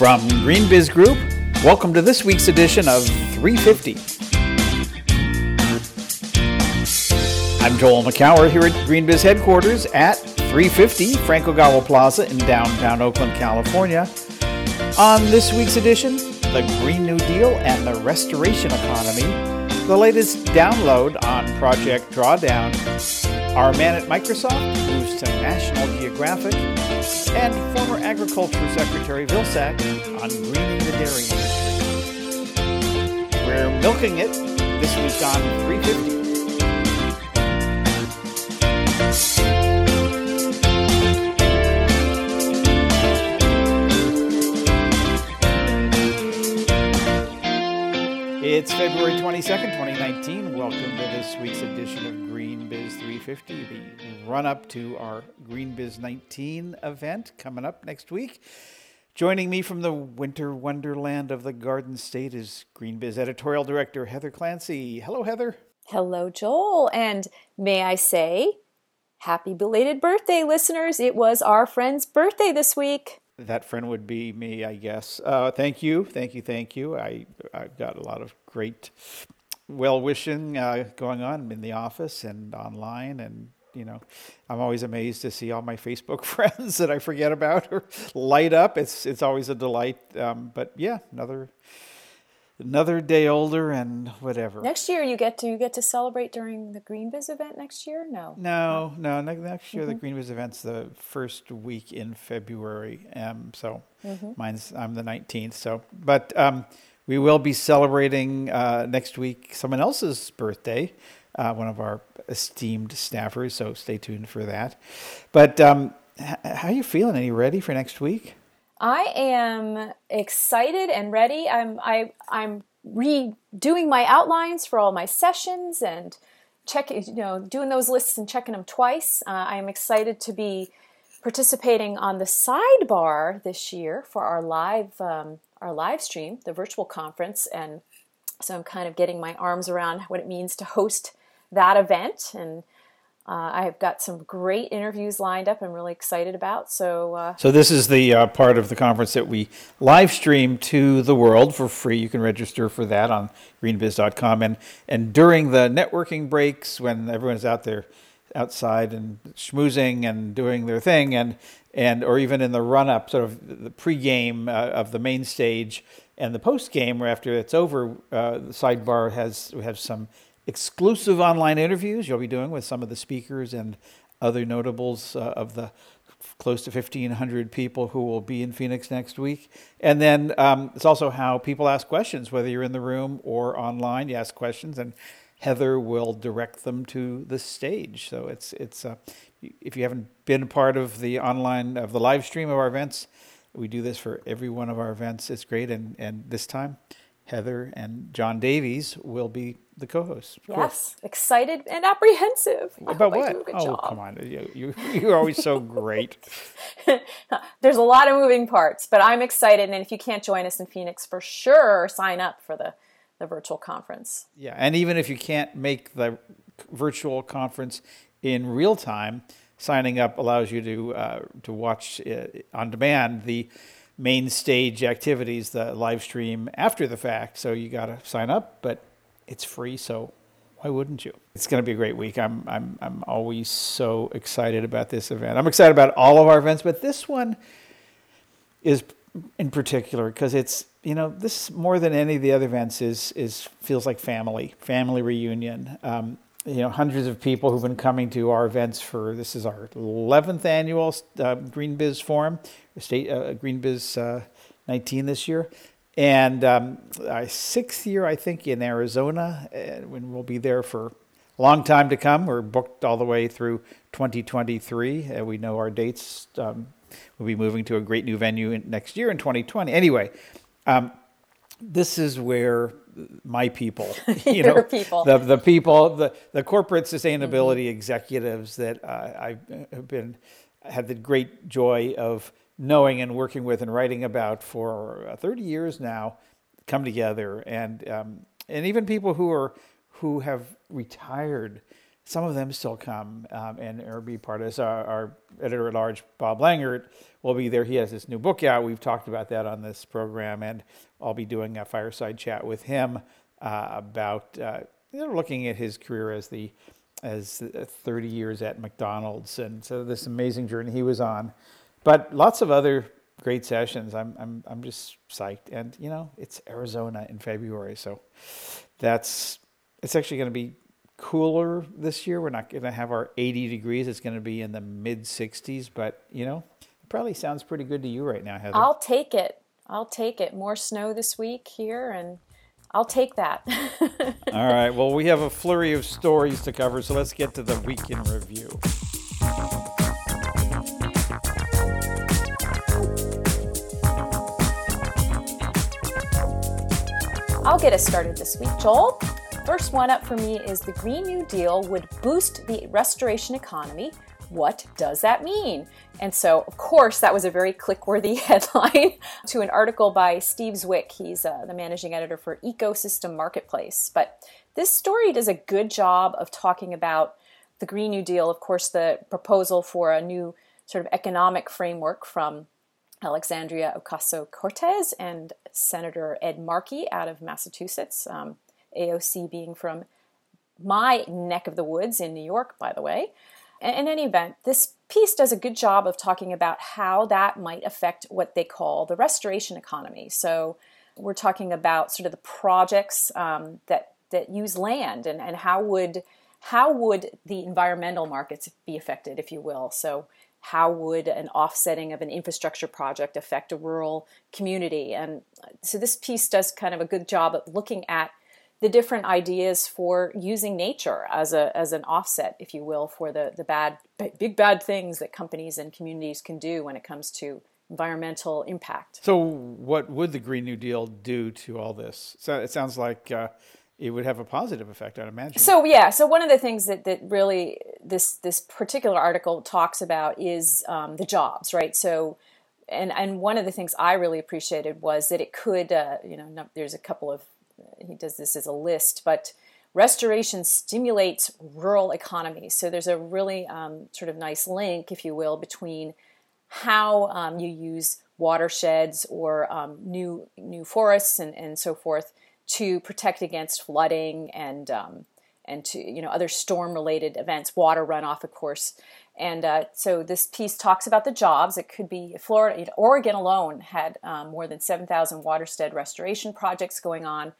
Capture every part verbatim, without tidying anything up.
From GreenBiz Group, welcome to this week's edition of three fifty. I'm Joel McCower here at GreenBiz headquarters at three fifty Frank Ogawa Plaza in downtown Oakland, California. On this week's edition, the Green New Deal and the Restoration Economy, the latest download on Project Drawdown, our man at Microsoft moves to National Geographic, and former Agriculture Secretary Vilsack on greening the dairy industry. We're milking it this week on three fifty. It's February twenty-second, twenty nineteen. Welcome to this week's edition of GreenBiz three fifty, the run-up to our GreenBiz nineteen event coming up next week. Joining me from the winter wonderland of the Garden State is GreenBiz editorial director Heather Clancy. Hello, Heather. Hello, Joel. And may I say, happy belated birthday, listeners. It was our friend's birthday this week. That friend would be me, I guess. Uh, thank you, thank you, thank you. I, I've got a lot of great well-wishing uh, going on in the office and online, and you know, I'm always amazed to see all my Facebook friends that I forget about or light up. It's it's always a delight. Um, but yeah, another another day older and whatever. Next year, you get to you get to celebrate during the GreenBiz event next year? No. No, no. Next year, mm-hmm. the GreenBiz event's the first week in February. Um, so mm-hmm. mine's I'm the nineteenth. So, but um, we will be celebrating uh, next week someone else's birthday, uh, one of our esteemed staffers. So stay tuned for that. But um, h- how are you feeling? Are you ready for next week? I am excited and ready. I'm I I'm redoing my outlines for all my sessions and checking, you know, doing those lists and checking them twice. Uh, I am excited to be participating on the sidebar this year for our live um, our live stream, the virtual conference, and so I'm kind of getting my arms around what it means to host that event. And Uh, I've got some great interviews lined up I'm really excited about. So uh, so this is the uh, part of the conference that we live stream to the world for free. You can register for that on greenbiz dot com. And, and during the networking breaks, when everyone's out there outside and schmoozing and doing their thing, and, and or even in the run-up, sort of the pregame uh, of the main stage and the postgame, or after it's over, uh, the sidebar has we have some exclusive online interviews you'll be doing with some of the speakers and other notables uh, of the close to fifteen hundred people who will be in Phoenix next week. And then um, it's also how people ask questions, whether you're in the room or online. You ask questions and Heather will direct them to the stage. So it's it's uh, if you haven't been part of the online, of the live stream of our events, we do this for every one of our events. It's great. And, and this time, Heather and John Davies will be the co-hosts. Yes, excited and apprehensive. About what? Oh, job. Come on. You, you, you're always so great. There's a lot of moving parts, but I'm excited. And if you can't join us in Phoenix, for sure, sign up for the, the virtual conference. Yeah, and even if you can't make the virtual conference in real time, signing up allows you to uh, to watch uh, on demand the main stage activities, the live stream after the fact. So you got to sign up, but it's free, so why wouldn't you? It's going to be a great week. I'm I'm I'm always so excited about this event. I'm excited about all of our events, but this one is in particular because it's, you know, this more than any of the other events is is feels like family, family reunion. Um, you know, hundreds of people who've been coming to our events for, this is our eleventh annual uh, GreenBiz Forum, State uh, GreenBiz uh, nineteen this year. And um, our sixth year, I think, in Arizona, when we'll be there for a long time to come. We're booked all the way through twenty twenty-three. And we know our dates. Um, we'll be moving to a great new venue in, next year in twenty twenty. Anyway, um, this is where my people, you know, people. The, the people, the, the corporate sustainability mm-hmm. executives that uh, I've have been had the great joy of knowing and working with and writing about for thirty years now, come together, and um, and even people who are who have retired Some of them still come um, and are be part of this. Our, our editor-at-large, Bob Langert, will be there. He has this new book out. We've talked about that on this program, and I'll be doing a fireside chat with him uh, about uh, looking at his career as the as thirty years at McDonald's, and so this amazing journey he was on. But lots of other great sessions. I'm I'm I'm just psyched, and you know it's Arizona in February, so that's it's actually going to be cooler this year. We're not going to have our eighty degrees. It's going to be in the mid sixties, but you know, it probably sounds pretty good to you right now, Heather. I'll take it. I'll take it. More snow this week here, and I'll take that. All right. Well, we have a flurry of stories to cover, so let's get to the week in review. I'll get us started this week, Joel. First one up for me is the Green New Deal would boost the restoration economy. What does that mean? And so, of course, that was a very click-worthy headline to an article by Steve Zwick. He's uh, the managing editor for Ecosystem Marketplace. But this story does a good job of talking about the Green New Deal, of course, the proposal for a new sort of economic framework from Alexandria Ocasio-Cortez and Senator Ed Markey out of Massachusetts. Um, A O C being from my neck of the woods in New York, by the way. In any event, this piece does a good job of talking about how that might affect what they call the restoration economy. So we're talking about sort of the projects um, that that use land and, and how would how would the environmental markets be affected, if you will. So how would an offsetting of an infrastructure project affect a rural community? And so this piece does kind of a good job of looking at the different ideas for using nature as a as an offset, if you will, for the, the bad big bad things that companies and communities can do when it comes to environmental impact. So what would the Green New Deal do to all this? So it sounds like uh, it would have a positive effect, I'd imagine. So yeah, so one of the things that, that really this this particular article talks about is um, the jobs, right? So and and one of the things I really appreciated was that it could, uh, you know, no, there's a couple of he does this as a list, but restoration stimulates rural economies. So there's a really um, sort of nice link, if you will, between how um, you use watersheds or um, new new forests and, and so forth to protect against flooding and um, and to you know other storm-related events, water runoff, of course. And uh, so this piece talks about the jobs. It could be Florida, Oregon alone had um, more than seven thousand watershed restoration projects going on,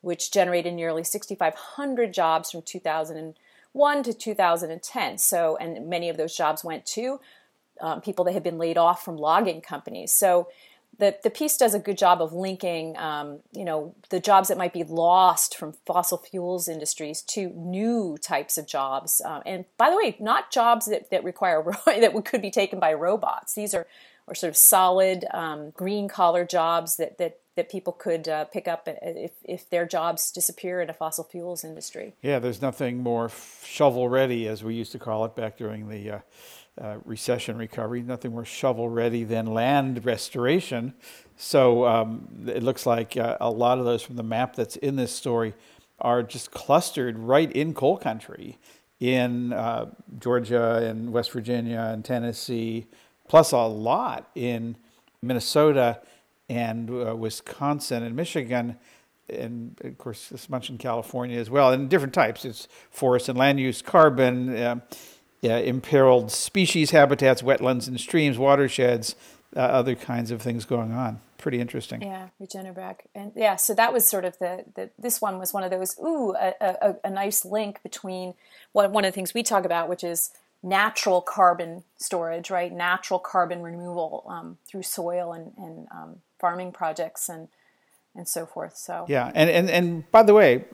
which generated nearly six thousand five hundred jobs from two thousand one to two thousand ten. So, and many of those jobs went to um, people that had been laid off from logging companies. So the, the piece does a good job of linking, um, you know, the jobs that might be lost from fossil fuels industries to new types of jobs. Um, and by the way, not jobs that, that require, that could be taken by robots. These are, are sort of solid um, green collar jobs that, that, that people could uh, pick up if, if their jobs disappear in a fossil fuels industry. Yeah, there's nothing more shovel ready, as we used to call it back during the uh, uh, recession recovery, nothing more shovel ready than land restoration. So um, it looks like uh, a lot of those from the map that's in this story are just clustered right in coal country in uh, Georgia and West Virginia and Tennessee, plus a lot in Minnesota and uh, Wisconsin and Michigan, and of course this much in California as well, and different types. It's forest and land use, carbon, uh, uh, imperiled species, habitats, wetlands and streams, watersheds, uh, other kinds of things going on. Pretty interesting. Yeah, Regenevac. And yeah, so that was sort of the, the this one was one of those, ooh, a, a, a nice link between one, one of the things we talk about, which is natural carbon storage, right? Natural carbon removal um, through soil and, and um, farming projects and and so forth. So yeah, and and, and by the way,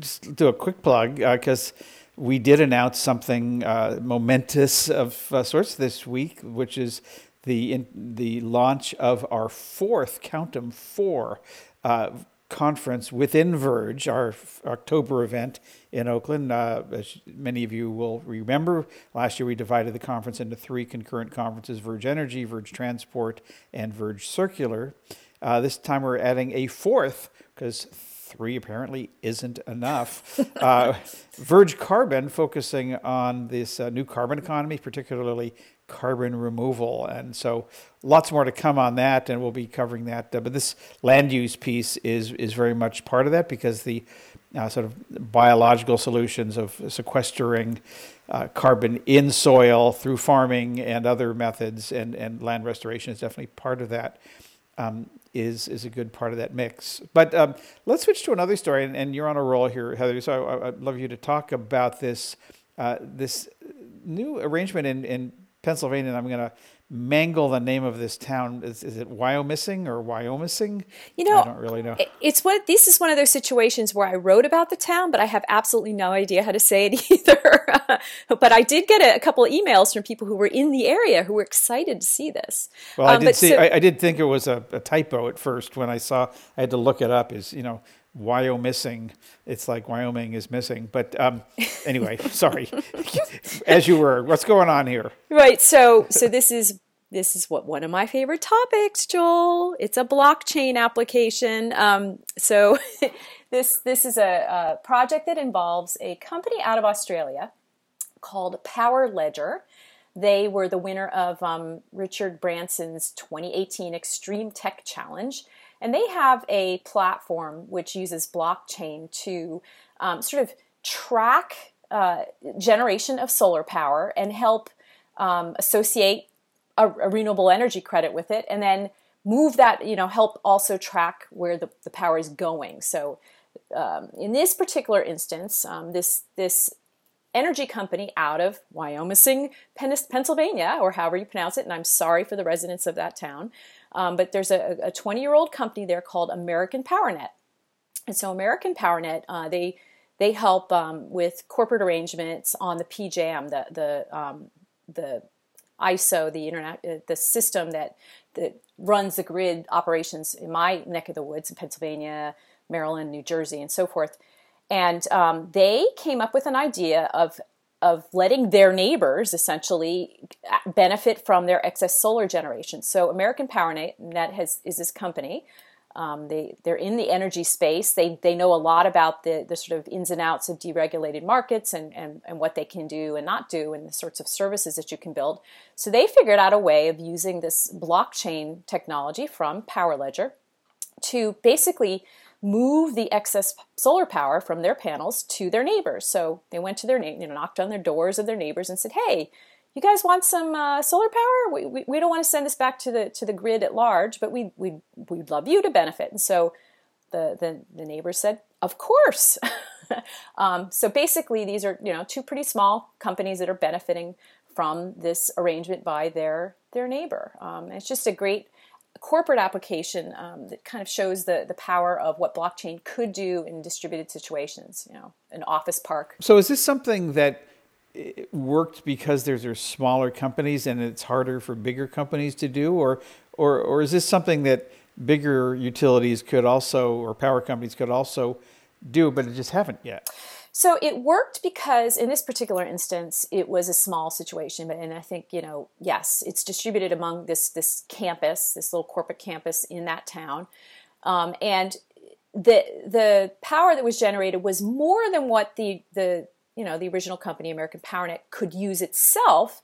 just do a quick plug because uh, we did announce something uh, momentous of uh, sorts this week, which is the in, the launch of our fourth, count 'em, four uh, conference within Verge, our October event in Oakland. Uh, as many of you will remember, last year we divided the conference into three concurrent conferences, Verge Energy, Verge Transport, and Verge Circular. Uh, this time we're adding a fourth because three apparently isn't enough. uh, Verge Carbon, focusing on this uh, new carbon economy, particularly carbon removal. And so lots more to come on that, and we'll be covering that. Uh, but this land use piece is is very much part of that, because the uh, sort of biological solutions of sequestering uh, carbon in soil through farming and other methods and, and land restoration is definitely part of that. Um, is is a good part of that mix. But um, let's switch to another story, and, and you're on a roll here, Heather, so I, I'd love you to talk about this uh, this new arrangement in, in Pennsylvania, and I'm going to mangle the name of this town. Is, is it Wyomissing or Wyomissing? You know, I don't really know. It's what this is one of those situations where I wrote about the town, but I have absolutely no idea how to say it either. But I did get a, a couple of emails from people who were in the area who were excited to see this. Well, I did um, see. So, I, I did think it was a, a typo at first when I saw. I had to look it up. Is you know. Wyomissing. It's like Wyoming is missing. But um, anyway, sorry. As you were, what's going on here? Right. So, so this is this is what one of my favorite topics, Joel. It's a blockchain application. Um, so, this this is a, a project that involves a company out of Australia called Power Ledger. They were the winner of um, Richard Branson's twenty eighteen Extreme Tech Challenge. And they have a platform which uses blockchain to um, sort of track uh, generation of solar power and help um, associate a, a renewable energy credit with it, and then move that, you know, help also track where the, the power is going. So um, in this particular instance, um, this this energy company out of Wyomissing, Pennsylvania, or however you pronounce it, and I'm sorry for the residents of that town, Um, but there's a, a twenty-year-old company there called American PowerNet. And so American PowerNet, uh, they they help um, with corporate arrangements on the P J M, the the um, the I S O, the internet, uh, the system that, that runs the grid operations in my neck of the woods in Pennsylvania, Maryland, New Jersey, and so forth. And um, they came up with an idea of of letting their neighbors essentially benefit from their excess solar generation. So American PowerNet has, is this company. Um, they, they're in the energy space. They they know a lot about the, the sort of ins and outs of deregulated markets and, and, and what they can do and not do and the sorts of services that you can build. So they figured out a way of using this blockchain technology from Power Ledger to basically move the excess solar power from their panels to their neighbors. So they went to their, you know, knocked on their doors of their neighbors and said, "Hey, you guys want some uh, solar power? We, we we don't want to send this back to the to the grid at large, but we we we'd love you to benefit." And so the the, the neighbors said, "Of course." um, so basically, these are you know two pretty small companies that are benefiting from this arrangement by their their neighbor. Um, it's just a great corporate application um, that kind of shows the, the power of what blockchain could do in distributed situations, you know, an office park. So is this something that worked because there's, there's smaller companies and it's harder for bigger companies to do? Or, or, or is this something that bigger utilities could also, or power companies could also do, but just haven't yet? So it worked because in this particular instance, it was a small situation. But and I think, you know, yes, it's distributed among this this campus, this little corporate campus in that town. Um, and the the power that was generated was more than what the, the you know, the original company, American PowerNet, could use itself,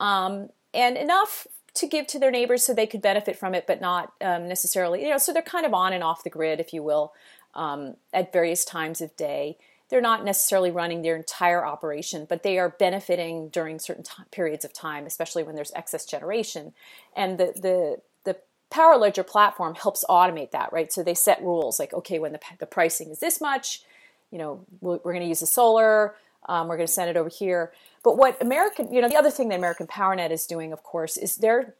um, and enough to give to their neighbors so they could benefit from it, but not um, necessarily, you know, so they're kind of on and off the grid, if you will, um, at various times of day. They're not necessarily running their entire operation, but they are benefiting during certain t- periods of time, especially when there's excess generation. And the, the the Power Ledger platform helps automate that, right? So they set rules like, okay, when the the pricing is this much, you know, we're, we're going to use the solar, um, we're going to send it over here. But what American, you know, the other thing that American PowerNet is doing, of course, is they're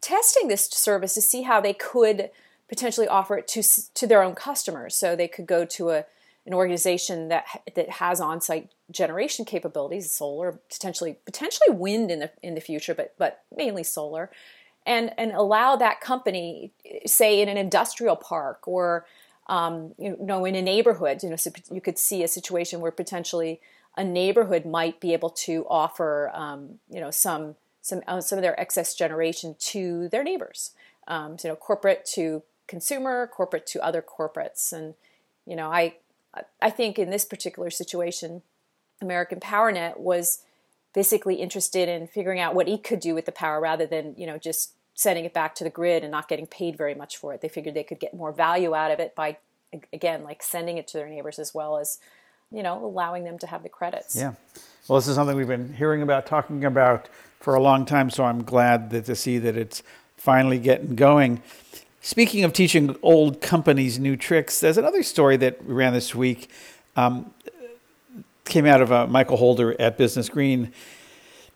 testing this service to see how they could potentially offer it to to their own customers. So they could go to a an organization that that has on-site generation capabilities, solar, potentially potentially wind in the in the future, but but mainly solar, and and allow that company, say in an industrial park or um, you know in a neighborhood, you know so you could see a situation where potentially a neighborhood might be able to offer um, you know some some uh, some of their excess generation to their neighbors, um, so, you know corporate to consumer, corporate to other corporates, and You know, I I think in this particular situation, American PowerNet was basically interested in figuring out what it could do with the power rather than, you know, just sending it back to the grid and not getting paid very much for it. They figured they could get more value out of it by, again, like sending it to their neighbors as well as, you know, allowing them to have the credits. Yeah. Well, this is something we've been hearing about, talking about for a long time, so I'm glad that to see that it's finally getting going. Speaking of teaching old companies new tricks, there's another story that we ran this week. Um, came out of uh, Michael Holder at Business Green,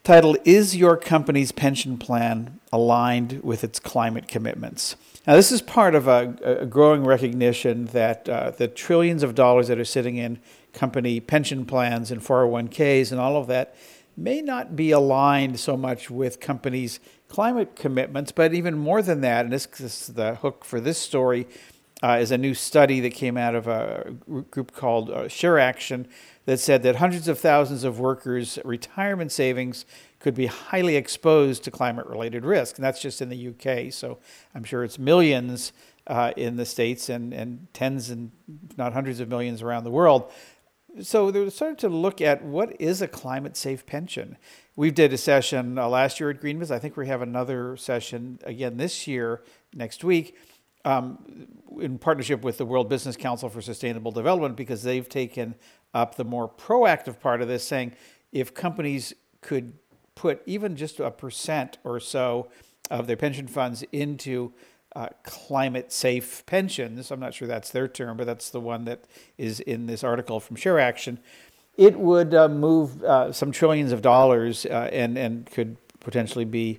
titled, Is Your Company's Pension Plan Aligned with Its Climate Commitments? Now, this is part of a, a growing recognition that uh, the trillions of dollars that are sitting in company pension plans and four oh one k's and all of that may not be aligned so much with companies' climate commitments, but even more than that, and this, this is the hook for this story, uh, is a new study that came out of a group called uh, Share Action that said that hundreds of thousands of workers' retirement savings could be highly exposed to climate-related risk, and that's just in the U K, so I'm sure it's millions uh, in the States and, and tens and if not hundreds of millions around the world. So they started to look at what is a climate-safe pension. We did a session uh, last year at GreenBiz. I think we have another session again this year, next week, um, in partnership with the World Business Council for Sustainable Development, because they've taken up the more proactive part of this, saying if companies could put even just a percent or so of their pension funds into Uh, climate-safe pensions. I'm not sure that's their term, but that's the one that is in this article from Share Action. It would uh, move uh, some trillions of dollars uh, and and could potentially be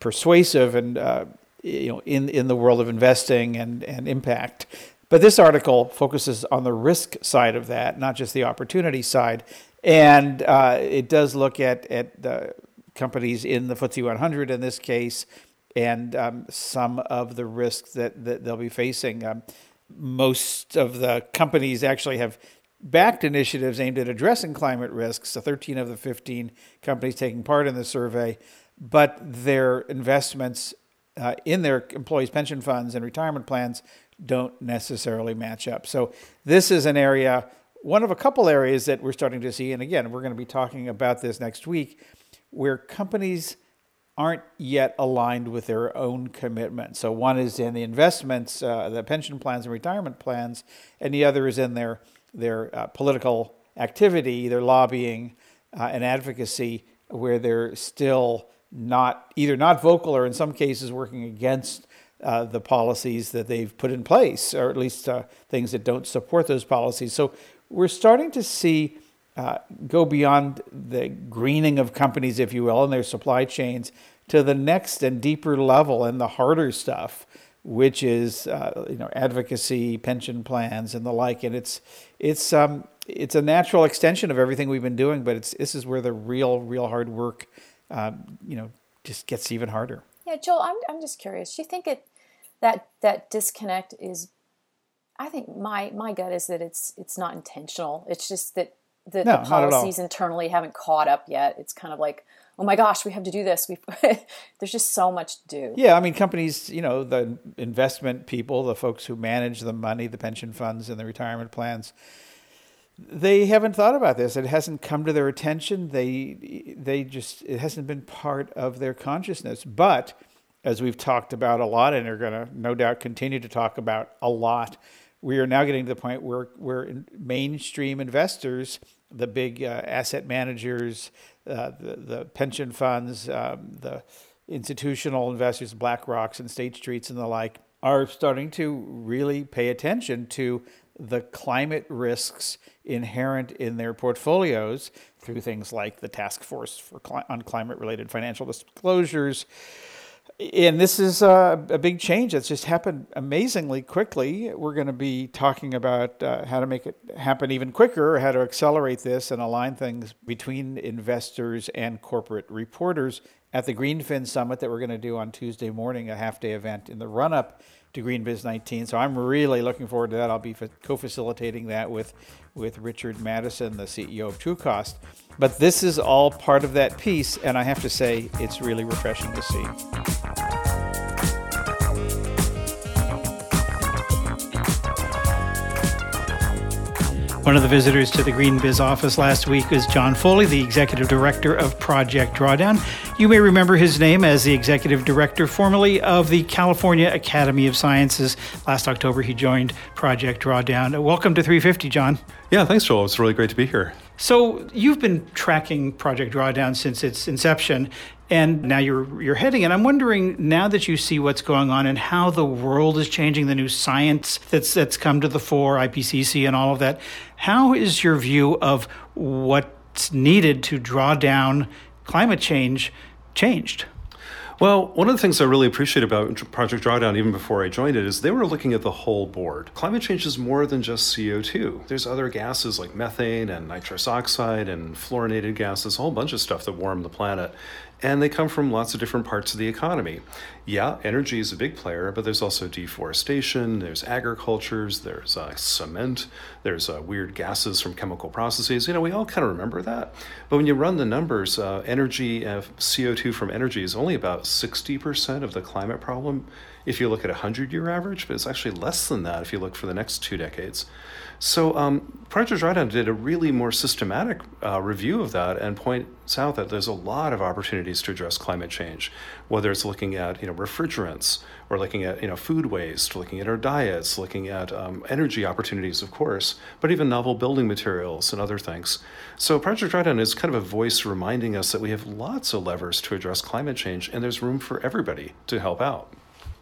persuasive and uh, you know in in the world of investing and and impact. But this article focuses on the risk side of that, not just the opportunity side, and uh, it does look at at the companies in the F T S E one hundred in this case. And um, some of the risks that, that they'll be facing. Um, most of the companies actually have backed initiatives aimed at addressing climate risks, so thirteen of the fifteen companies taking part in the survey, but their investments uh, in their employees' pension funds and retirement plans don't necessarily match up. So this is an area, one of a couple areas that we're starting to see, and again, we're going to be talking about this next week, where companies aren't yet aligned with their own commitment. So one is in the investments, uh, the pension plans and retirement plans, and the other is in their their uh, political activity, their lobbying uh, and advocacy, where they're still not either not vocal or in some cases working against uh, the policies that they've put in place, or at least uh, things that don't support those policies. So we're starting to see Uh, go beyond the greening of companies, if you will, and their supply chains to the next and deeper level and the harder stuff, which is uh, you know advocacy, pension plans, and the like. And it's it's um, it's a natural extension of everything we've been doing, but it's this is where the real real hard work, um, you know, just gets even harder. Yeah, Joel, I'm I'm just curious. Do you think it that that disconnect is? I think my my gut is that it's it's not intentional. It's just that. The, no, the policies internally haven't caught up yet. It's kind of like, oh my gosh, we have to do this. We've there's just so much to do. Yeah, I mean, companies, you know, the investment people, the folks who manage the money, the pension funds and the retirement plans, they haven't thought about this. It hasn't come to their attention. They they just, it hasn't been part of their consciousness. But as we've talked about a lot and are going to no doubt continue to talk about a lot, we are now getting to the point where where mainstream investors, the big uh, asset managers, uh, the, the pension funds, um, the institutional investors, Black Rocks and State Streets and the like, are starting to really pay attention to the climate risks inherent in their portfolios through things like the Task Force for Cli- on Climate-Related Financial Disclosures. And this is a, a big change that's just happened amazingly quickly. We're going to be talking about uh, how to make it happen even quicker, how to accelerate this and align things between investors and corporate reporters at the Greenfin Summit that we're going to do on Tuesday morning, a half-day event in the run-up to GreenBiz nineteen. So I'm really looking forward to that. I'll be co-facilitating that with, with Richard Madison, the C E O of Trucost. But this is all part of that piece, and I have to say it's really refreshing to see. One of the visitors to the GreenBiz office last week was John Foley, the Executive Director of Project Drawdown. You may remember his name as the Executive Director formerly of the California Academy of Sciences. Last October, he joined Project Drawdown. Welcome to three fifty, John. Yeah, thanks, Joel. It's really great to be here. So you've been tracking Project Drawdown since its inception, and now you're you're heading. And I'm wondering, now that you see what's going on and how the world is changing, the new science that's that's come to the fore, I P C C and all of that, how is your view of what's needed to draw down climate change changed? Well, one of the things I really appreciate about Project Drawdown, even before I joined it, is they were looking at the whole board. Climate change is more than just C O two. There's other gases like methane and nitrous oxide and fluorinated gases, a whole bunch of stuff that warm the planet. And they come from lots of different parts of the economy. Yeah, energy is a big player, but there's also deforestation, there's agricultures, there's uh, cement, there's uh, weird gases from chemical processes. You know, we all kind of remember that. But when you run the numbers, uh, energy, uh, C O two from energy is only about sixty percent of the climate problem if you look at a hundred-year average, but it's actually less than that if you look for the next two decades. So um, Project Drawdown did a really more systematic uh, review of that and points out that there's a lot of opportunities to address climate change, whether it's looking at you know refrigerants or looking at you know food waste, looking at our diets, looking at um, energy opportunities, of course, but even novel building materials and other things. So Project Drawdown is kind of a voice reminding us that we have lots of levers to address climate change, and there's room for everybody to help out.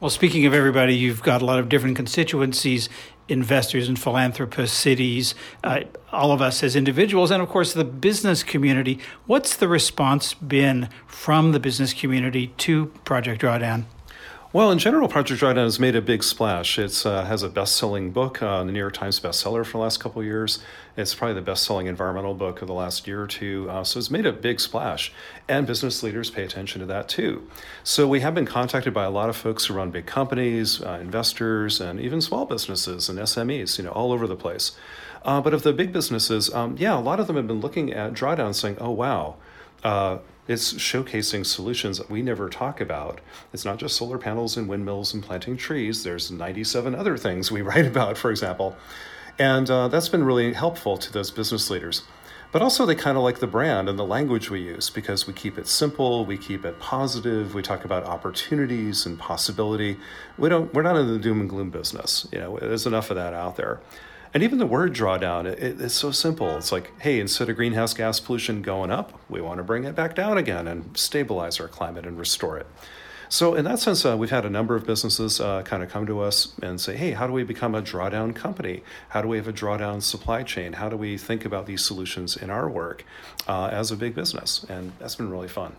Well, speaking of everybody, you've got a lot of different constituencies, investors and philanthropists, cities, uh, all of us as individuals, and of course the business community. What's the response been from the business community to Project Drawdown? Well, in general, Project Drawdown has made a big splash. It uh, has a best-selling book, uh, the New York Times bestseller for the last couple of years. It's probably the best-selling environmental book of the last year or two. Uh, so it's made a big splash. And business leaders pay attention to that, too. So we have been contacted by a lot of folks who run big companies, uh, investors, and even small businesses and S M Es, you know, all over the place. Uh, but of the big businesses, um, yeah, a lot of them have been looking at Drawdown saying, oh, wow, uh, it's showcasing solutions that we never talk about. It's not just solar panels and windmills and planting trees. There's ninety-seven other things we write about, for example. And uh, that's been really helpful to those business leaders. But also they kind of like the brand and the language we use because we keep it simple, we keep it positive, we talk about opportunities and possibility. We don't, we're not in the doom and gloom business. You know, there's enough of that out there. And even the word drawdown, it, it's so simple. It's like, hey, instead of greenhouse gas pollution going up, we want to bring it back down again and stabilize our climate and restore it. So in that sense, uh, we've had a number of businesses uh, kind of come to us and say, hey, how do we become a drawdown company? How do we have a drawdown supply chain? How do we think about these solutions in our work uh, as a big business? And that's been really fun.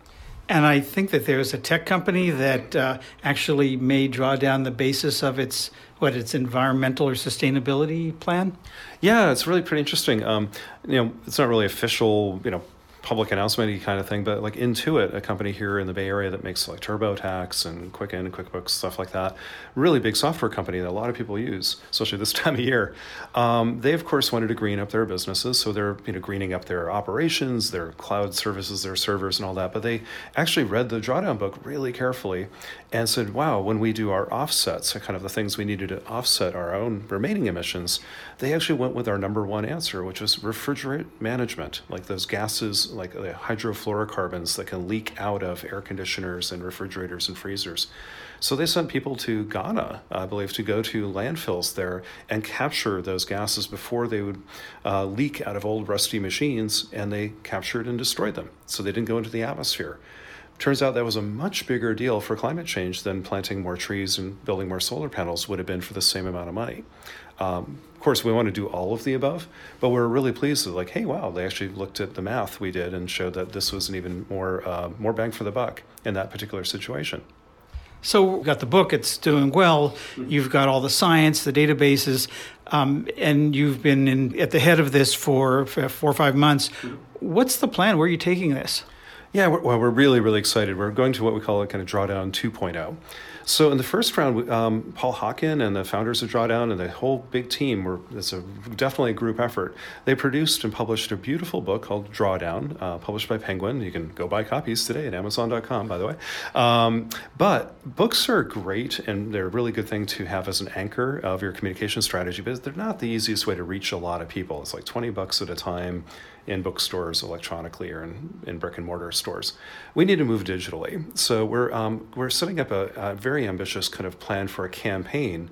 And I think that there's a tech company that uh, actually may draw down the basis of its, what, its environmental or sustainability plan? Yeah, it's really pretty interesting. Um, you know, it's not really official, you know, public announcement-y kind of thing, but like Intuit, a company here in the Bay Area that makes like TurboTax and Quicken and QuickBooks, stuff like that, really big software company that a lot of people use, especially this time of year. Um, they, of course, wanted to green up their businesses, so they're you know greening up their operations, their cloud services, their servers and all that, but they actually read the drawdown book really carefully and said, wow, when we do our offsets, kind of the things we needed to offset our own remaining emissions, they actually went with our number one answer, which was refrigerant management, like those gases, like the hydrofluorocarbons that can leak out of air conditioners and refrigerators and freezers. So they sent people to Ghana, I believe, to go to landfills there and capture those gases before they would uh, leak out of old rusty machines, and they captured and destroyed them. So they didn't go into the atmosphere. Turns out that was a much bigger deal for climate change than planting more trees and building more solar panels would have been for the same amount of money. Um, of course, we want to do all of the above, but we're really pleased that, like, hey, wow, they actually looked at the math we did and showed that this was an even more uh, more bang for the buck in that particular situation. So we've got the book, it's doing well. You've got all the science, the databases, um, and you've been in, at the head of this for, for four or five months. What's the plan? Where are you taking this? Yeah, well, we're really, really excited. We're going to what we call a kind of drawdown two point oh. So in the first round, um, Paul Hawken and the founders of Drawdown and the whole big team were, it's a, definitely a group effort. They produced and published a beautiful book called Drawdown, uh, published by Penguin. You can go buy copies today at amazon dot com, by the way. Um, but books are great, and they're a really good thing to have as an anchor of your communication strategy, but they're not the easiest way to reach a lot of people. It's like twenty bucks at a time in bookstores electronically or in, in brick and mortar stores. We need to move digitally. So we're um, we're setting up a, a very ambitious kind of plan for a campaign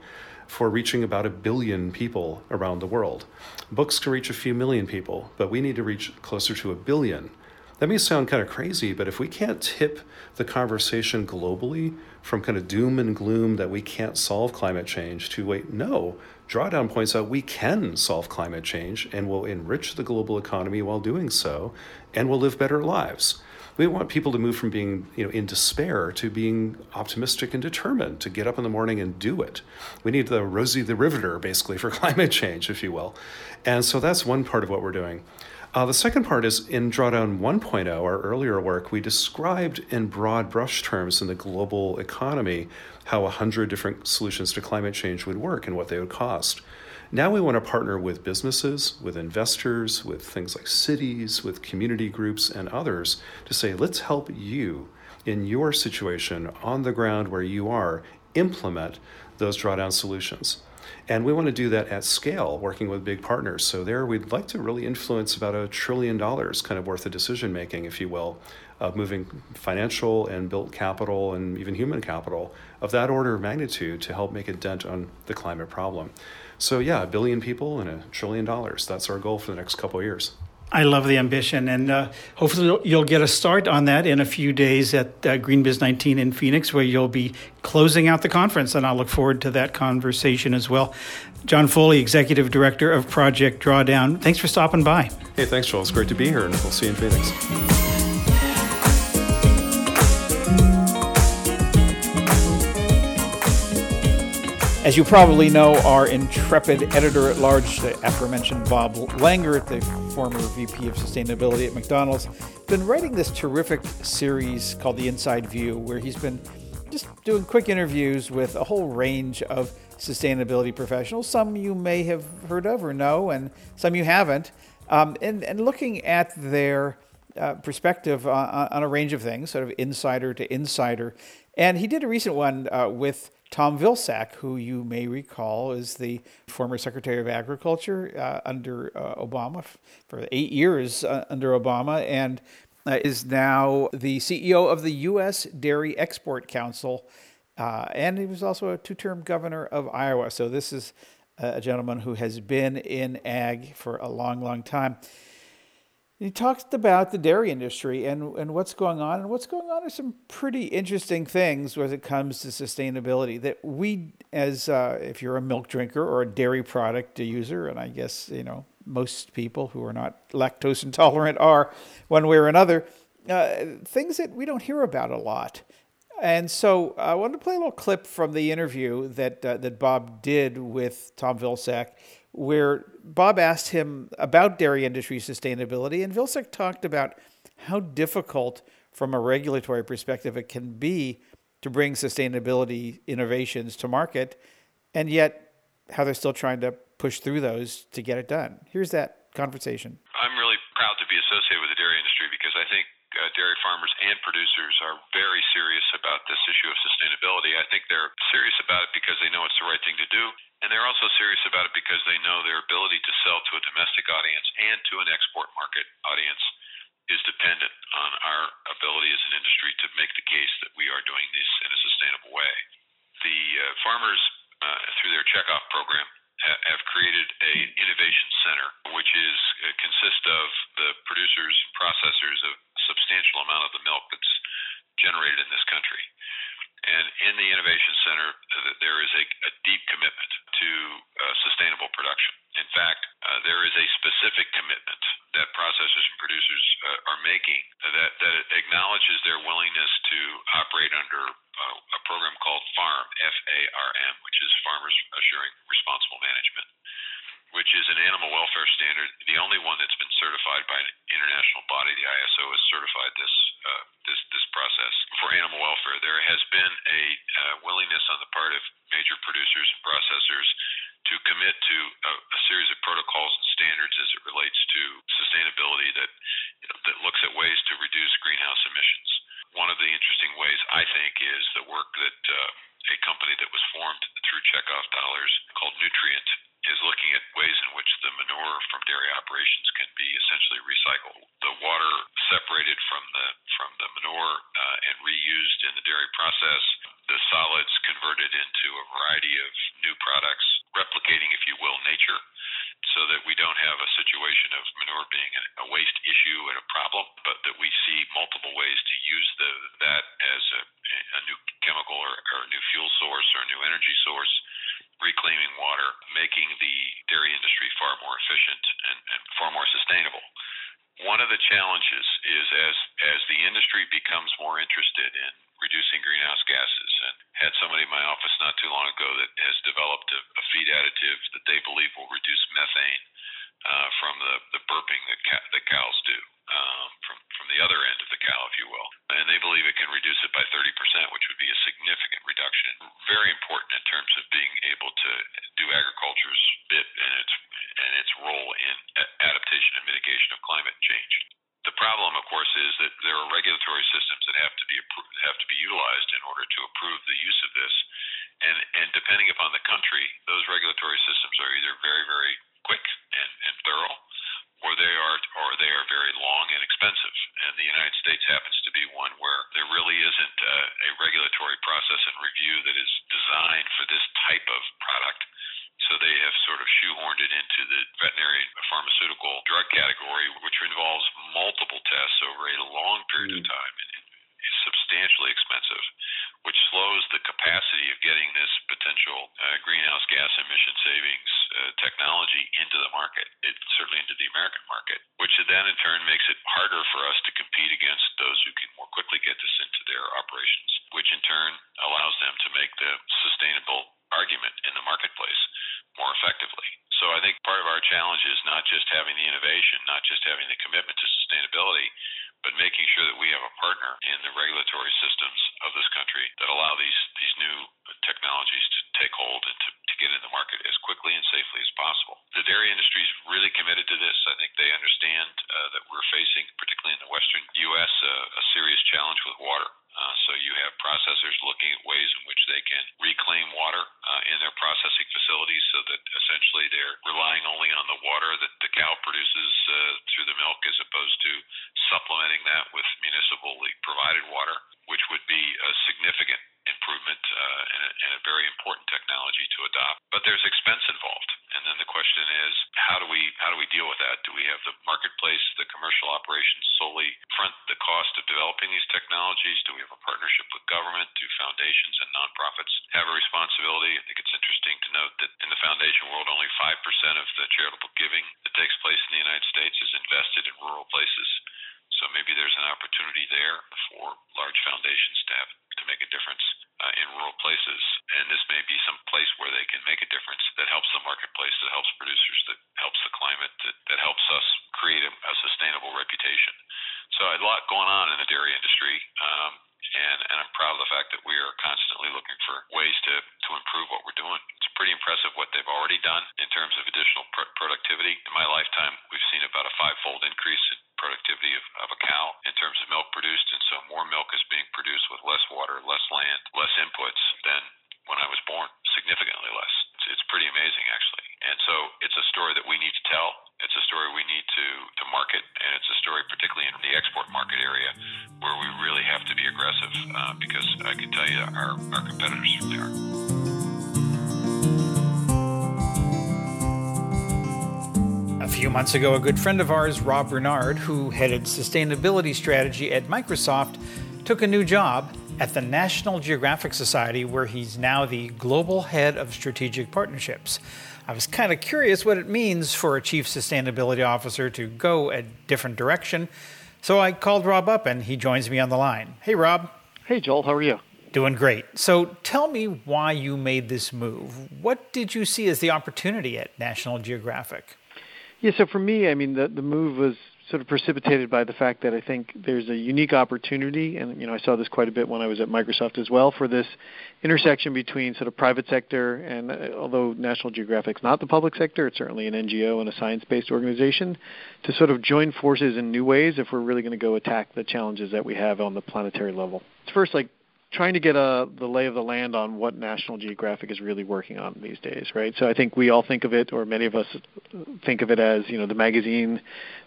for reaching about a billion people around the world. Books can reach a few million people, but we need to reach closer to a billion. That may sound kind of crazy, but if we can't tip the conversation globally from kind of doom and gloom that we can't solve climate change to, wait, no, Drawdown points out we can solve climate change and will enrich the global economy while doing so, and will live better lives. We want people to move from being, you know, in despair to being optimistic and determined to get up in the morning and do it. We need the Rosie the Riveter, basically, for climate change, if you will. And so that's one part of what we're doing. Uh, the second part is in Drawdown one point oh, our earlier work, we described in broad brush terms in the global economy how one hundred different solutions to climate change would work and what they would cost. Now we want to partner with businesses, with investors, with things like cities, with community groups and others to say, let's help you in your situation on the ground where you are implement those Drawdown solutions. And we want to do that at scale, working with big partners. So there we'd like to really influence about a trillion dollars kind of worth of decision making, if you will, of moving financial and built capital and even human capital of that order of magnitude to help make a dent on the climate problem. So yeah, a billion people and a trillion dollars. That's our goal for the next couple of years. I love the ambition, and uh, hopefully you'll get a start on that in a few days at uh, Green Biz nineteen in Phoenix, where you'll be closing out the conference, and I'll look forward to that conversation as well. John Foley, Executive Director of Project Drawdown, thanks for stopping by. Hey, thanks, Joel. It's great to be here, and we'll see you in Phoenix. As you probably know, our intrepid editor-at-large, the aforementioned Bob Langert, the former V P of Sustainability at McDonald's, has been writing this terrific series called The Inside View, where he's been just doing quick interviews with a whole range of sustainability professionals, some you may have heard of or know, and some you haven't, um, and, and looking at their uh, perspective on, on a range of things, sort of insider to insider. And he did a recent one uh, with Tom Vilsack, who you may recall is the former Secretary of Agriculture uh, under uh, Obama, for eight years uh, under Obama, and uh, is now the C E O of the U S Dairy Export Council. Uh, and he was also a two-term governor of Iowa. So this is a gentleman who has been in ag for a long, long time. He talked about the dairy industry and, and what's going on. And what's going on are some pretty interesting things when it comes to sustainability that we, as uh, if you're a milk drinker or a dairy product user, and I guess, you know, most people who are not lactose intolerant are one way or another, uh, things that we don't hear about a lot. And so I wanted to play a little clip from the interview that uh, that Bob did with Tom Vilsack, where Bob asked him about dairy industry sustainability, and Vilsack talked about how difficult from a regulatory perspective it can be to bring sustainability innovations to market, and yet how they're still trying to push through those to get it done. Here's that conversation. I'm really proud to be associated with the dairy industry because I think Uh, dairy farmers and producers are very serious about this issue of sustainability. I think they're serious about it because they know it's the right thing to do, and they're also serious about it because they know their ability to sell to a domestic audience and to an export market audience is dependent on our ability as an industry to make the case that we are doing this in a sustainable way. The uh, farmers, uh, through their checkoff program, have created an innovation center, which is uh, consists of the producers and processors of a substantial amount of the milk that's generated in this country. And in the innovation center, uh, there is a, a deep commitment to uh, sustainable production. In fact, uh, there is a specific commitment that processors and producers uh, are making that, that acknowledges their willingness to operate under uh, a program called FARM, F A R M, which is Farmers Assuring Responsible Management, which is an animal welfare standard, the only one that's been certified by an international body. The I S O has certified this uh, this, this process for animal welfare. There has been a, a uh, willingness on the part of major producers and processors to commit to a, a series of protocols and standards as it relates to sustainability that, you know, that looks at ways to reduce greenhouse emissions. One of the interesting ways, I think, is the work that uh, a company that was formed through checkoff dollars called Nutrient is looking at ways in which the manure from dairy operations can be essentially recycled. The water separated from the from the manure uh, and reused in the dairy process, the solids converted into a variety of new products, replicating, if you will, nature, so that we don't have a situation of manure being a waste issue and a problem, but that we see multiple ways to use the, that as a, a new chemical or, or a new fuel source or a new energy source, reclaiming water, making the dairy industry far more efficient and, and far more sustainable. One of the challenges is as as the industry becomes more interested in reducing greenhouse gases, and had somebody in my office not too long ago that has developed a, a feed additive that they believe will reduce methane uh, from the, the burping that, ca- that cows do, um, from, from the other end of the cow, if you will. And they believe it can reduce it by thirty percent, which would be a significant reduction. Very important in terms of being able to do agriculture's bit and its and its role in adaptation and mitigation of climate change. The problem, of course, is that there are regulatory systems that have to be approved, have to be utilized in order to approve the use of this. And and depending upon the country, those regulatory systems are either very, very quick and, and thorough, or they are or they are very long and expensive. And the United States happens to be one where there really isn't a, a regulatory process and review that is designed for this type of product. So they have sort of shoehorned it into the veterinary pharmaceutical drug category, which involves multiple tests over a long period mm-hmm. of time and is substantially expensive, which slows the capacity of getting this potential uh, greenhouse gas emission savings uh, technology into the market, it, certainly into the American market, which then in turn makes it harder for us to compete against those who can more quickly get this into their operations, which in turn allows them to make the sustainable argument in the marketplace more effectively. So I think part of our challenge is not just having the innovation, not just having the commitment to sustainability, but making sure that we have a partner in the regulatory systems of this country that allow these, these new technologies to take hold and to, to get in the market as quickly and safely as possible. The dairy industry is really committed to this. I think they understand uh, that we're facing, particularly in the western U S, uh, a serious challenge with water. Uh, so you have processors looking at ways in which they can reclaim water uh, in their processing facilities so that essentially they're relying only on the water that the cow produces uh, through the milk as opposed to supplementing that with municipally provided water, which would be a significant improvement uh, and, a, and a very important technology to adopt. But there's expense involved. And then the question is, how do we how do we deal with that? Do we have the marketplace, the commercial operations solely front the cost of developing these technologies? Do we have a partnership with government? Do foundations and nonprofits have a responsibility? I think it's interesting to note that in the foundation world, only five percent of the charitable giving that takes place in the United States is invested in rural places. So maybe there's an opportunity there for large foundations to have to make a difference uh, in rural places. And this may be some place where they can make a difference that helps the marketplace, that helps producers, that helps the climate, that, that helps us create a, a sustainable reputation. So a lot going on in the dairy industry. Um, and, and I'm proud of the fact that we are constantly looking for ways to, to improve what we're doing. It's pretty impressive what they've already done in terms of additional pr- productivity. In my lifetime, we've seen about a five-fold increase in productivity of, of a cow in terms of milk produced, and so more milk is being produced with less water, less land, less inputs than when I was born, significantly less. It's, it's pretty amazing, actually. And so it's a story that we need to tell. It's a story we need to, to market, and it's a story particularly in the export market area where we really have to be aggressive uh, because I can tell you our, our competitors are there. A few months ago, a good friend of ours, Rob Bernard, who headed sustainability strategy at Microsoft, took a new job at the National Geographic Society, where he's now the global head of strategic partnerships. I was kind of curious what it means for a chief sustainability officer to go a different direction, so I called Rob up and he joins me on the line. Hey, Rob. Hey, Joel. How are you? Doing great. So tell me why you made this move. What did you see as the opportunity at National Geographic? Yeah, so for me, I mean, the, the move was sort of precipitated by the fact that I think there's a unique opportunity, and you know I saw this quite a bit when I was at Microsoft as well, for this intersection between sort of private sector and, uh, although National Geographic's not the public sector, it's certainly an N G O and a science-based organization, to sort of join forces in new ways if we're really going to go attack the challenges that we have on the planetary level. First, like trying to get a, the lay of the land on what National Geographic is really working on these days, right? So I think we all think of it, or many of us think of it as, you know, the magazine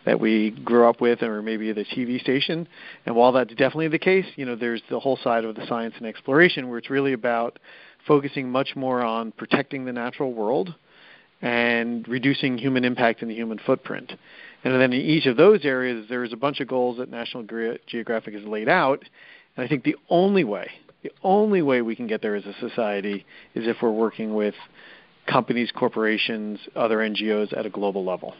that we grew up with, or maybe the T V station. And while that's definitely the case, you know, there's the whole side of the science and exploration where it's really about focusing much more on protecting the natural world and reducing human impact and the human footprint. And then in each of those areas, there's a bunch of goals that National Geographic has laid out. And I think the only way, the only way we can get there as a society is if we're working with companies, corporations, other N G Os at a global level.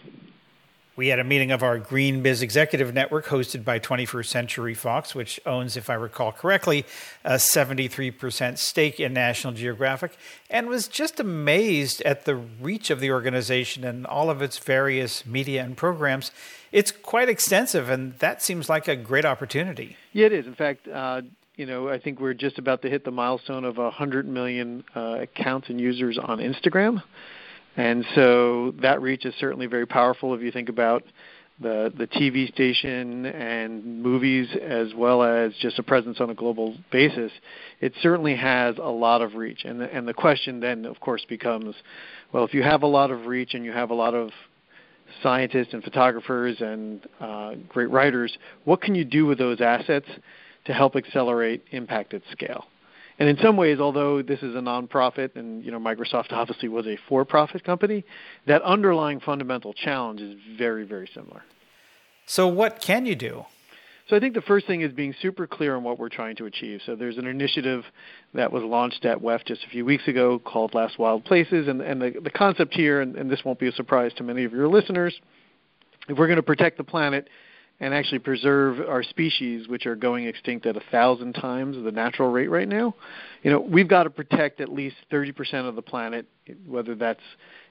We had a meeting of our GreenBiz Executive Network hosted by twenty-first Century Fox, which owns, if I recall correctly, a seventy-three percent stake in National Geographic, and was just amazed at the reach of the organization and all of its various media and programs. It's quite extensive, and that seems like a great opportunity. Yeah, it is. In fact, uh, you know, I think we're just about to hit the milestone of one hundred million uh, accounts and users on Instagram. And so that reach is certainly very powerful if you think about the the T V station and movies as well as just a presence on a global basis. It certainly has a lot of reach. And the, and the question then, of course, becomes, well, if you have a lot of reach and you have a lot of scientists and photographers and uh, great writers, what can you do with those assets to help accelerate impact at scale? And in some ways, although this is a nonprofit, and you know Microsoft obviously was a for-profit company, that underlying fundamental challenge is very, very similar. So what can you do? So I think the first thing is being super clear on what we're trying to achieve. So there's an initiative that was launched at W E F just a few weeks ago called Last Wild Places, and, and the, the concept here, and, and this won't be a surprise to many of your listeners, if we're going to protect the planet and actually preserve our species, which are going extinct at a thousand times the natural rate right now, you know, we've got to protect at least thirty percent of the planet, whether that's,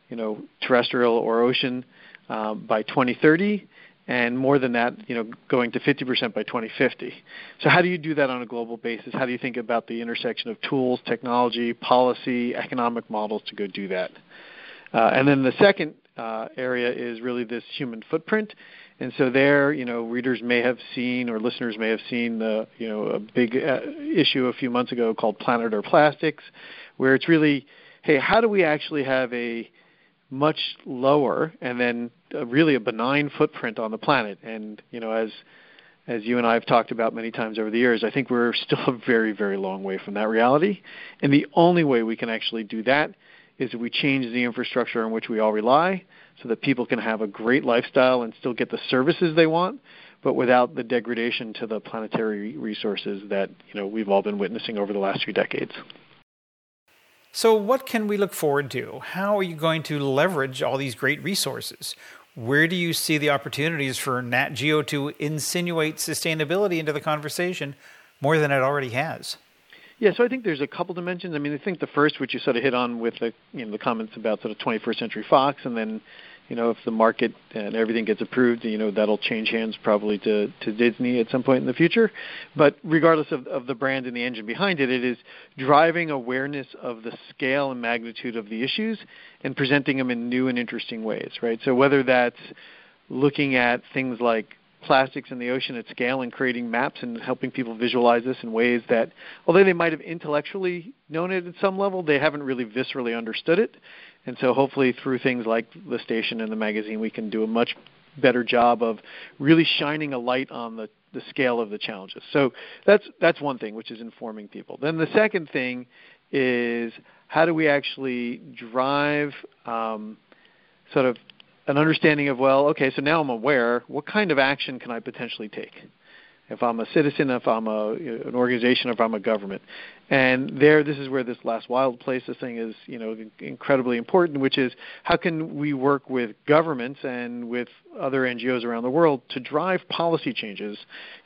you know, terrestrial or ocean, uh, by twenty thirty, and more than that, you know, going to fifty percent by twenty fifty. So how do you do that on a global basis? How do you think about the intersection of tools, technology, policy, economic models to go do that? Uh, and then the second uh, area is really this human footprint. And so there, you know, readers may have seen or listeners may have seen the, you know, a big uh, issue a few months ago called Planet or Plastics, where it's really, hey, how do we actually have a much lower and then uh, really a benign footprint on the planet? And, you know, as as you and I have talked about many times over the years, I think we're still a very, very long way from that reality. And the only way we can actually do that is that we change the infrastructure on which we all rely so that people can have a great lifestyle and still get the services they want, but without the degradation to the planetary resources that, you know, we've all been witnessing over the last few decades. So what can we look forward to? How are you going to leverage all these great resources? Where do you see the opportunities for Nat Geo to insinuate sustainability into the conversation more than it already has? Yeah, so I think there's a couple dimensions. I mean, I think the first, which you sort of hit on with the, you know, the comments about sort of twenty-first Century Fox, and then, you know, if the market and everything gets approved, you know, that'll change hands probably to, to Disney at some point in the future. But regardless of, of the brand and the engine behind it, it is driving awareness of the scale and magnitude of the issues and presenting them in new and interesting ways, right? So whether that's looking at things like plastics in the ocean at scale and creating maps and helping people visualize this in ways that, although they might have intellectually known it at some level, they haven't really viscerally understood it. And so hopefully through things like the station and the magazine, we can do a much better job of really shining a light on the, the scale of the challenges. So that's that's one thing, which is informing people. Then the second thing is, how do we actually drive um, sort of an understanding of, well, okay, so now I'm aware, what kind of action can I potentially take? If I'm a citizen, if I'm a, an organization, if I'm a government. And there, this is where this Last Wild Places thing is, you know, incredibly important, which is how can we work with governments and with other N G Os around the world to drive policy changes?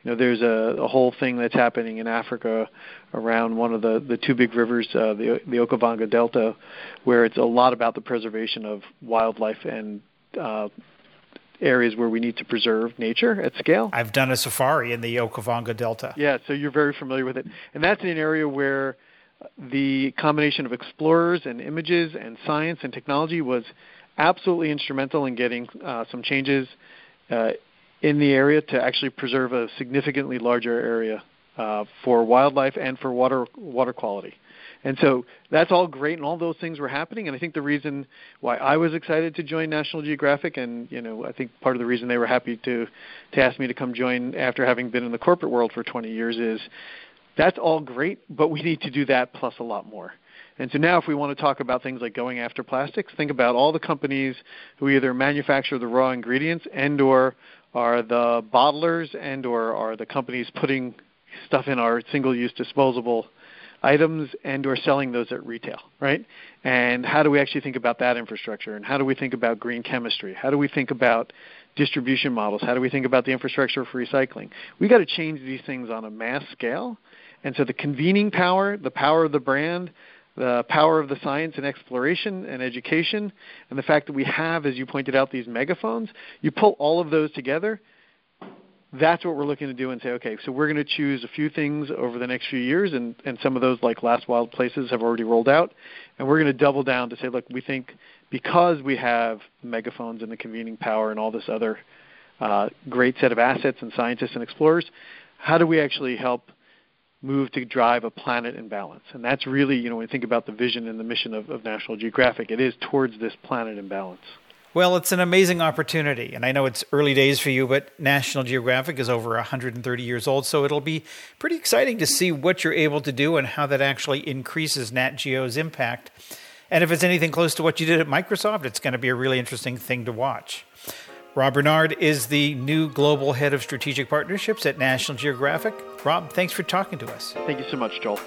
You know, there's a, a whole thing that's happening in Africa around one of the, the two big rivers, uh, the, the Okavango Delta, where it's a lot about the preservation of wildlife and Uh, areas where we need to preserve nature at scale. I've done a safari in the Okavango Delta. Yeah, so you're very familiar with it. And that's an area where the combination of explorers and images and science and technology was absolutely instrumental in getting uh, some changes uh, in the area to actually preserve a significantly larger area uh, for wildlife and for water water quality. And so that's all great, and all those things were happening. And I think the reason why I was excited to join National Geographic, and you know, I think part of the reason they were happy to to ask me to come join after having been in the corporate world for twenty years is that's all great, but we need to do that plus a lot more. And so now if we want to talk about things like going after plastics, think about all the companies who either manufacture the raw ingredients and or are the bottlers and or are the companies putting stuff in our single-use disposable items and or selling those at retail, right? And how do we actually think about that infrastructure? And how do we think about green chemistry? How do we think about distribution models? How do we think about the infrastructure for recycling? We've got to change these things on a mass scale. And so the convening power, the power of the brand, the power of the science and exploration and education, and the fact that we have, as you pointed out, these megaphones, you pull all of those together, that's what we're looking to do and say, okay, so we're going to choose a few things over the next few years, and, and some of those, like Last Wild Places, have already rolled out, and we're going to double down to say, look, we think because we have megaphones and the convening power and all this other uh, great set of assets and scientists and explorers, how do we actually help move to drive a planet in balance? And that's really, you know, when you think about the vision and the mission of, of National Geographic, it is towards this planet in balance. Well, it's an amazing opportunity, and I know it's early days for you, but National Geographic is over one hundred thirty years old, so it'll be pretty exciting to see what you're able to do and how that actually increases Nat Geo's impact. And if it's anything close to what you did at Microsoft, it's going to be a really interesting thing to watch. Rob Bernard is the new Global Head of Strategic Partnerships at National Geographic. Rob, thanks for talking to us. Thank you so much, Joel.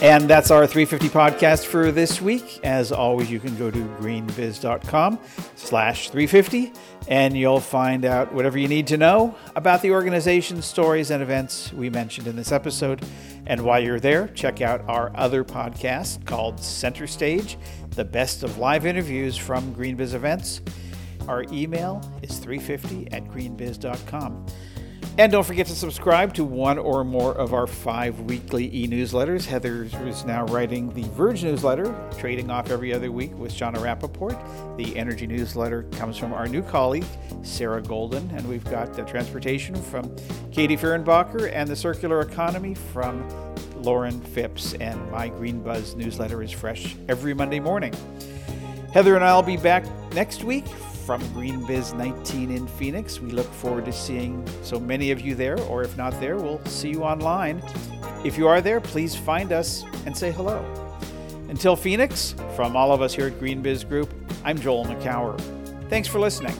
And that's our three fifty podcast for this week. As always, you can go to greenbiz dot com slash three fifty, and you'll find out whatever you need to know about the organizations, stories, and events we mentioned in this episode. And while you're there, check out our other podcast called Center Stage, the best of live interviews from GreenBiz events. Our email is three fifty at greenbiz dot com. And don't forget to subscribe to one or more of our five weekly e-newsletters. Heather is now writing the Verge newsletter, trading off every other week with Shauna Rappaport. The energy newsletter comes from our new colleague, Sarah Golden. And we've got the transportation from Katie Fehrenbacher and the circular economy from Lauren Phipps. And my Green Buzz newsletter is fresh every Monday morning. Heather and I will be back next week from GreenBiz nineteen in Phoenix. We look forward to seeing so many of you there, or if not there, we'll see you online. If you are there, please find us and say hello. Until Phoenix, from all of us here at GreenBiz Group, I'm Joel McCower. Thanks for listening.